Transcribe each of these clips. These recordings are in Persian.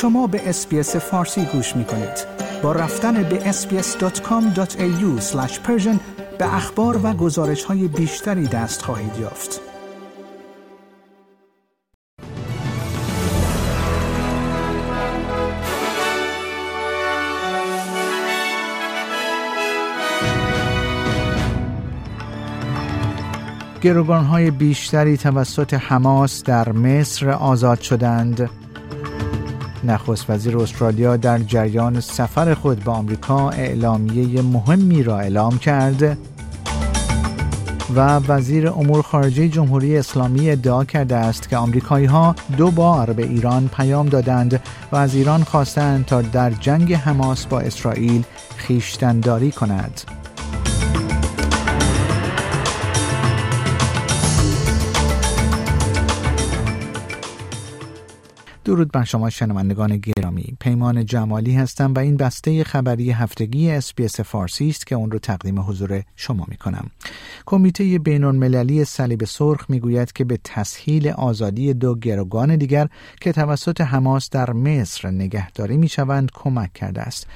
شما به SBS فارسی گوش می کنید. با رفتن به sbs.com.au/persian به اخبار و گزارش های بیشتری دست خواهید یافت. گروگان‌های بیشتری توسط حماس در مصر آزاد شدند. نخست وزیر استرالیا در جریان سفر خود به آمریکا اعلامیه مهمی را اعلام کرد و وزیر امور خارجه جمهوری اسلامی ادعا کرده است که آمریکایی‌ها دو بار به ایران پیام دادند و از ایران خواستند تا در جنگ حماس با اسرائیل خویشتن‌داری کند. درود بر شما شنوندگان گرامی، پیمان جمالی هستم و این بسته خبری هفتگی SBS فارسی است که اون رو تقدیم حضور شما می کنم. کمیته بین‌المللی صلیب سرخ می گوید که به تسهیل آزادی دو گروگان دیگر که توسط حماس در مصر نگهداری می شوند کمک کرده است.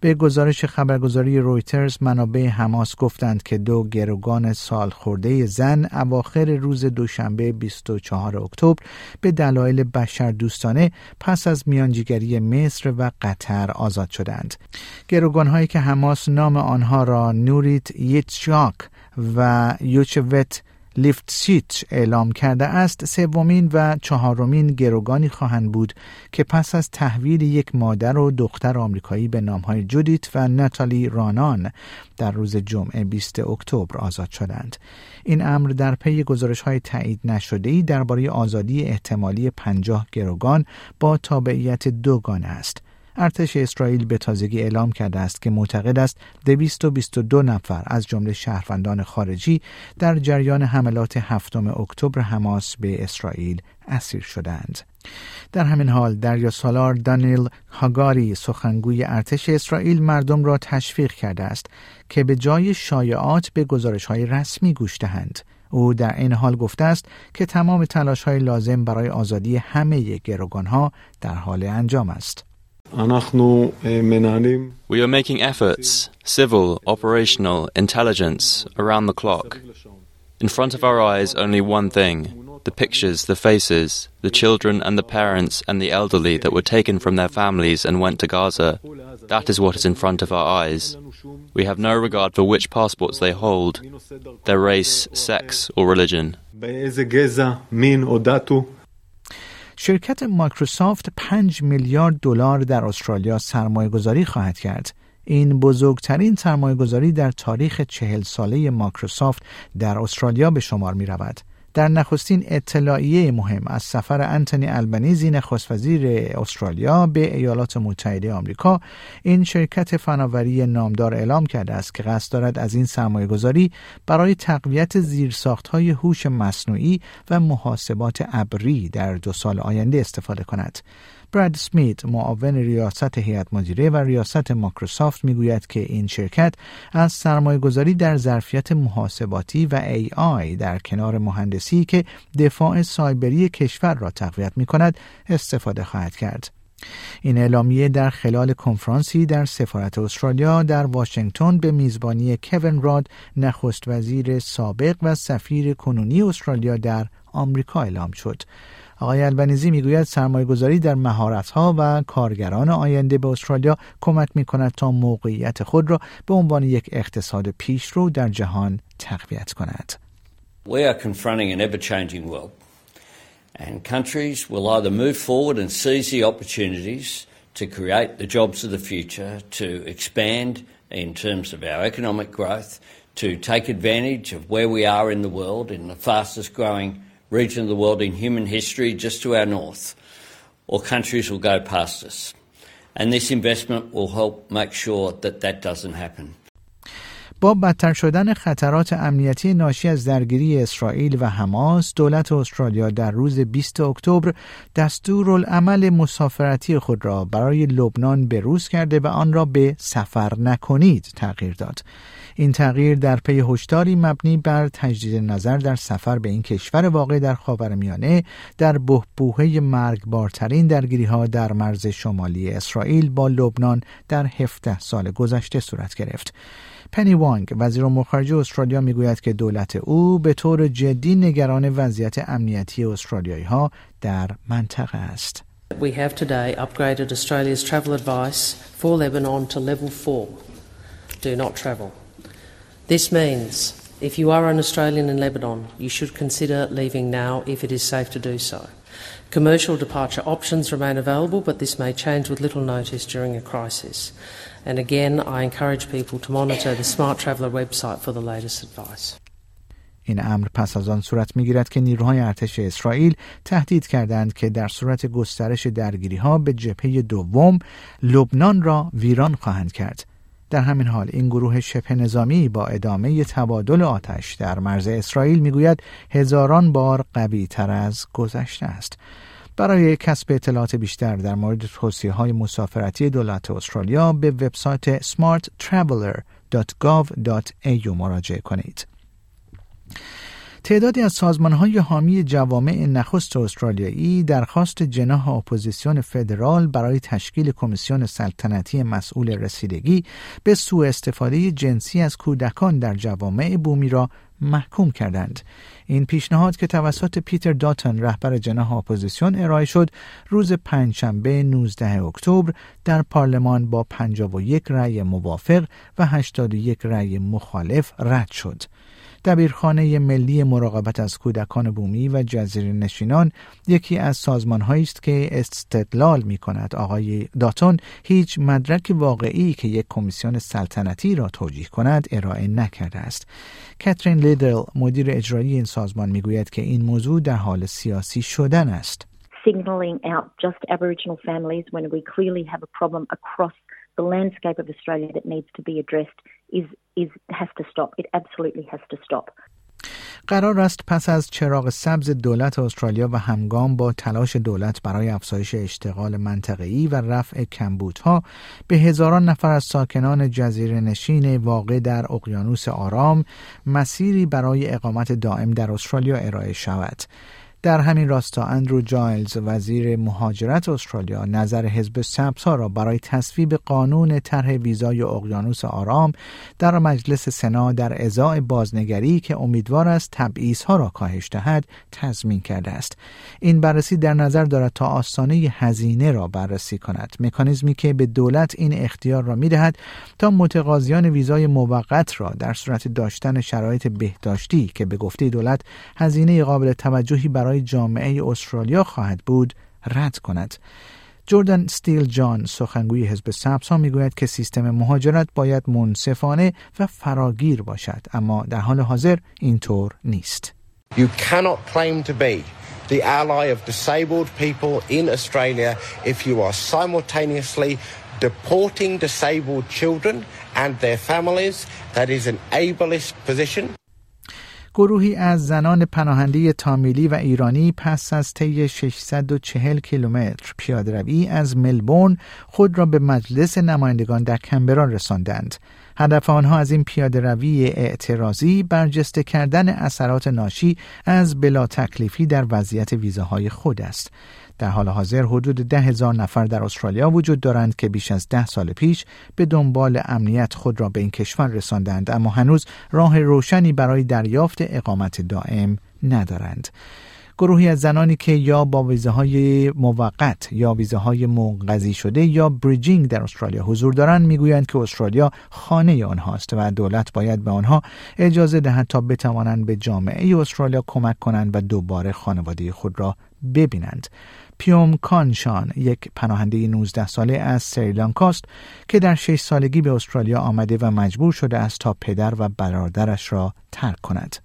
به گزارش خبرگزاری رویترز، منابع حماس گفتند که دو گروگان سالخورده زن اواخر روز دوشنبه 24 اکتبر به دلایل بشردوستانه پس از میانجیگری مصر و قطر آزاد شدند. گروگان‌هایی که حماس نام آنها را نوریت یتشاک و یوچوت لیفتسیچ اعلام کرده است، سومین و چهارمین گروگانی خواهند بود که پس از تحویل یک مادر و دختر آمریکایی به نام‌های جودیت و ناتالی رانان در روز جمعه 20 اکتبر آزاد شدند. این امر در پی گزارش‌های تایید نشده‌ای درباره آزادی احتمالی 50 گروگان با تابعیت دوگانه است. ارتش اسرائیل به تازگی اعلام کرده است که معتقد است 222 نفر از جمله شهروندان خارجی در جریان حملات 7 اکتبر حماس به اسرائیل اسیر شدند. در همین حال دریاسالار دانیل هاگاری سخنگوی ارتش اسرائیل مردم را تشویق کرده است که به جای شایعات به گزارش‌های رسمی گوش دهند. او در این حال گفته است که تمام تلاش‌های لازم برای آزادی همه گروگان‌ها در حال انجام است. We are making efforts, civil, operational, intelligence, around the clock. In front of our eyes, only one thing, the pictures, the faces, the children and the parents and the elderly that were taken from their families and went to Gaza. That is what is in front of our eyes. We have no regard for which passports they hold, their race, sex or religion. شرکت مایکروسافت 5 میلیارد دلار در استرالیا سرمایه گذاری خواهد کرد. این بزرگترین سرمایه گذاری در تاریخ 40 ساله مایکروسافت در استرالیا به شمار می رود. در نخستین اطلاعیه مهم از سفر انتونی البنیزی نخست وزیر استرالیا به ایالات متحده آمریکا، این شرکت فناوری نامدار اعلام کرده است که قصد دارد از این سرمایه‌گذاری برای تقویت زیرساخت‌های هوش مصنوعی و محاسبات ابری در 2 سال آینده استفاده کند. براد اسمیت، معاون ریاست هیئت مدیره و ریاست مایکروسافت، میگوید که این شرکت از سرمایه‌گذاری در ظرفیت محاسباتی و AI در کنار مهندسی که دفاع سایبری کشور را تقویت می‌کند استفاده خواهد کرد. این اعلامیه در خلال کنفرانسی در سفارت استرالیا در واشنگتن به میزبانی کوین راد، نخست وزیر سابق و سفیر کنونی استرالیا در آمریکا اعلام شد. آقای البنیزی میگوید سرمایه‌گذاری در مهارت‌ها و کارگران آینده به استرالیا کمک می‌کند تا موقعیت خود را به عنوان یک اقتصاد پیشرو در جهان تقویت کند. We are confronting an ever-changing world and countries will either move forward and seize the opportunities to create the jobs of the future, to expand in terms of our economic growth, to take advantage of where we are in the world in the fastest growing region of the world in human history just to our north, or countries will go past us. And this investment will help make sure that that doesn't happen. با بدتر شدن خطرات امنیتی ناشی از درگیری اسرائیل و حماس، دولت استرالیا در روز 20 اکتبر دستورالعمل مسافرتی خود را برای لبنان بروز کرده و آن را به سفر نکنید تغییر داد. این تغییر در پی هشداری مبنی بر تجدید نظر در سفر به این کشور واقع در خاورمیانه در بحبوحه مرگبارترین درگیری‌ها در مرز شمالی اسرائیل با لبنان در 17 سال گذشته صورت گرفت. پنی وانگ، وزیر امور خارجه استرالیا، میگوید که دولت او به طور جدی نگران وضعیت امنیتی استرالیایی‌ها در منطقه است. We have today upgraded Australia's travel advice for Lebanon to level 4. Do not travel. This means if you are an Australian in Lebanon, you should consider leaving now if it is safe to do so. Commercial departure options remain available, but this may change with little notice during a crisis. And again, I encourage people to monitor the Smart Traveller website for the latest advice. این امر پس از آن صورت می‌گیرد که نیروهای ارتش اسرائیل تهدید کردند که در صورت گسترش درگیری‌ها به جبهه دوم لبنان را ویران خواهند کرد. در همین حال این گروه شبه نظامی با ادامه تبادل آتش در مرز اسرائیل می‌گوید هزاران بار قوی‌تر از گذشته است. برای کسب اطلاعات بیشتر در مورد توصیه‌های مسافرتی دولت استرالیا به وبسایت smarttraveller.gov.au مراجعه کنید. تعدادی از سازمان‌های حامی جوامع نخست استرالیایی درخواست جناح اپوزیسیون فدرال برای تشکیل کمیسیون سلطنتی مسئول رسیدگی به سوءاستفاده جنسی از کودکان در جوامع بومی را محکوم کردند. این پیشنهاد که توسط پیتر داتن رهبر جناح اپوزیسیون ارائه شد، روز پنجشنبه 19 اکتبر در پارلمان با 51 رأی موافق و 81 رأی مخالف رد شد. دبیرخانه ملی مراقبت از کودکان بومی و جزیره نشینان یکی از سازمان‌هایی است که استدلال می‌کند آقای داتون هیچ مدرک واقعی که یک کمیسیون سلطنتی را توجیه کند ارائه نکرده است. کاترین لیدل، مدیر اجرایی این سازمان، می‌گوید که این موضوع در حال سیاسی شدن است. Signaling out just Aboriginal families when we clearly have a problem across the landscape of Australia that needs to be addressed is has to stop. It absolutely has to stop. قرار است پس از چراغ سبز دولت استرالیا و همگام با تلاش دولت برای افزایش اشتغال منطقه‌ای و رفع کمبودها به هزاران نفر از ساکنان جزیره نشین واقع در اقیانوس آرام مسیری برای اقامت دائم در استرالیا ارائه شود. در همین راستا اندرو جایلز، وزیر مهاجرت استرالیا، نظر حزب سبزها را برای تصویب قانون طرح ویزای اقیانوس آرام در مجلس سنا در ازای بازنگری که امیدوار است تبعیض‌ها را کاهش دهد تضمین کرده است. این بررسی در نظر دارد تا آستانه هزینه را بررسی کند، مکانیزمی که به دولت این اختیار را می‌دهد تا متقاضیان ویزای موقت را در صورت داشتن شرایط بهداشتی که به گفته دولت هزینه قابل توجهی برای جامعه استرالیا خواهد بود رد کند. جوردن استیل جان، سخنگوی حزب سبزها، میگوید که سیستم مهاجرت باید منصفانه و فراگیر باشد، اما در حال حاضر اینطور نیست. You cannot claim to be the ally of disabled people in Australia if you are simultaneously deporting disabled children and their families. That is an ableist position. گروهی از زنان پناهنده تامیلی و ایرانی پس از طی 640 کیلومتر پیاده‌روی از ملبورن خود را به مجلس نمایندگان در کمبرا رساندند. هدف آنها از این پیاده‌روی اعتراضی برجسته کردن اثرات ناشی از بلا تکلیفی در وضعیت ویزاهای خود است. در حال حاضر حدود 10,000 نفر در استرالیا وجود دارند که بیش از 10 سال پیش به دنبال امنیت خود را به این کشور رساندند، اما هنوز راه روشنی برای دریافت اقامت دائم ندارند. گروهی از زنانی که یا با ویزاهای موقت یا ویزاهای منقضی شده یا بریجینگ در استرالیا حضور دارند میگویند که استرالیا خانه آنهاست و دولت باید به آنها اجازه دهد تا بتوانند به جامعه استرالیا کمک کنند و دوباره خانواده خود را ببینند. پیوم کانشان، یک پناهنده 19 ساله از سریلانکاست که در 6 سالگی به استرالیا آمده و مجبور شده است تا پدر و برادرش را ترک کند.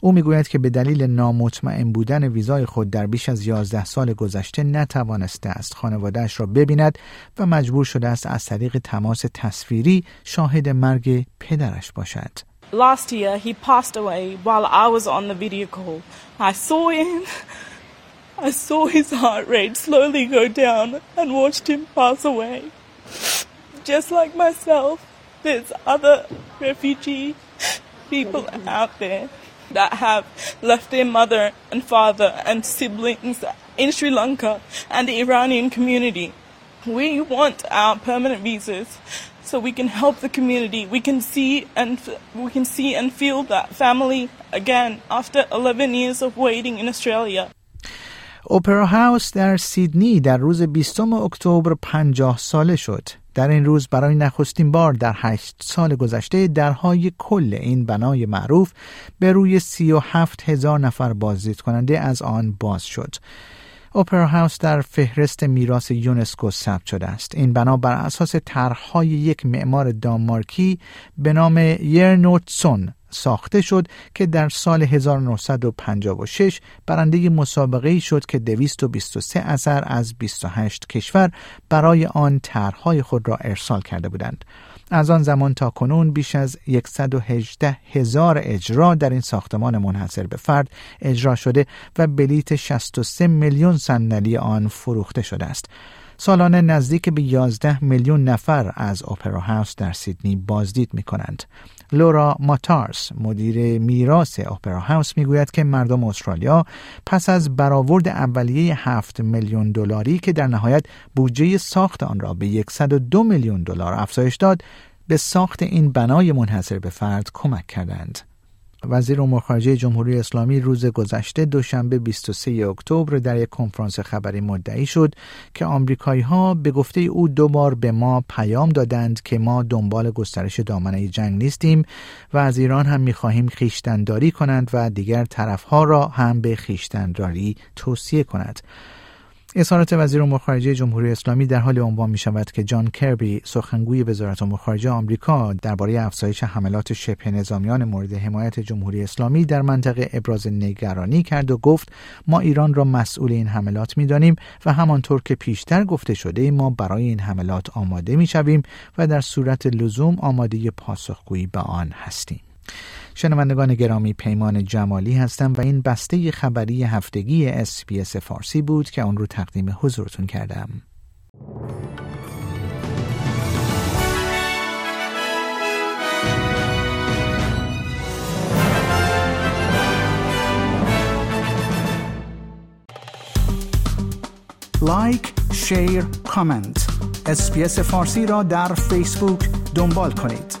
او میگوید که به دلیل نامطمئن بودن ویزای خود در بیش از 11 سال گذشته نتوانسته است خانواده‌اش را ببیند و مجبور شده است از طریق تماس تصویری شاهد مرگ پدرش باشد. Last year he passed away while I was on the video call. I saw his heart rate slowly go down and watched him pass away. Just like myself, there's other refugee people out there that have left their mother and father and siblings in Sri Lanka and the Iranian community. We want our permanent visas so we can help the community. We can see and feel that family again after 11 years of waiting in Australia. اوپرا هاوس در سیدنی در روز 20 اکتبر 50 ساله شد. در این روز برای نخستین بار در 8 سال گذشته درهای کل این بنای معروف به روی 37,000 نفر بازدید کننده از آن باز شد. اوپرا هاوس در فهرست میراث یونسکو ثبت شده است. این بنا بر اساس طرح‌های یک معمار دانمارکی به نام جرن اوتسون ساخته شد که در سال 1956 برنده مسابقه‌ای شد که 223 اثر از 28 کشور برای آن طرح‌های خود را ارسال کرده بودند. از آن زمان تا کنون بیش از 118,000 اجرا در این ساختمان منحصر به فرد اجرا شده و بلیت 63 میلیون صندلی آن فروخته شده است. سالانه نزدیک به 11 میلیون نفر از اپرا هاوس در سیدنی بازدید می کنند. لورا ماتارز، مدیر میراث اپرا هاوس، می گوید که مردم استرالیا پس از برآورد اولیه 7 میلیون دلاری که در نهایت بودجه ساخت آن را به 102 میلیون دلار افزایش داد، به ساخت این بنای منحصر به فرد کمک کردند. وزیر امور خارجه جمهوری اسلامی روز گذشته دوشنبه 23 اکتبر در یک کنفرانس خبری مدعی شد که آمریکایی‌ها به گفته او دو بار به ما پیام دادند که ما دنبال گسترش دامنه جنگ نیستیم و از ایران هم می‌خواهیم خویشتن‌داری کنند و دیگر طرف‌ها را هم به خویشتن‌داری توصیه کنند. اظهارات وزیر امور خارجه جمهوری اسلامی در حال عنوان می شود که جان کربی، سخنگوی وزارت امور خارجه آمریکا، درباره افزایش حملات شبه نظامیان مورد حمایت جمهوری اسلامی در منطقه ابراز نگرانی کرد و گفت ما ایران را مسئول این حملات می دانیم و همانطور که پیشتر گفته شده ما برای این حملات آماده می شویم و در صورت لزوم آماده پاسخگویی به آن هستیم. شنوندگان گرامی، پیمان جمالی هستم و این بسته خبری هفتگی SBS فارسی بود که آن رو تقدیم حضورتون کردم. لایک، شیر، کامنت. SBS فارسی را در فیسبوک دنبال کنید.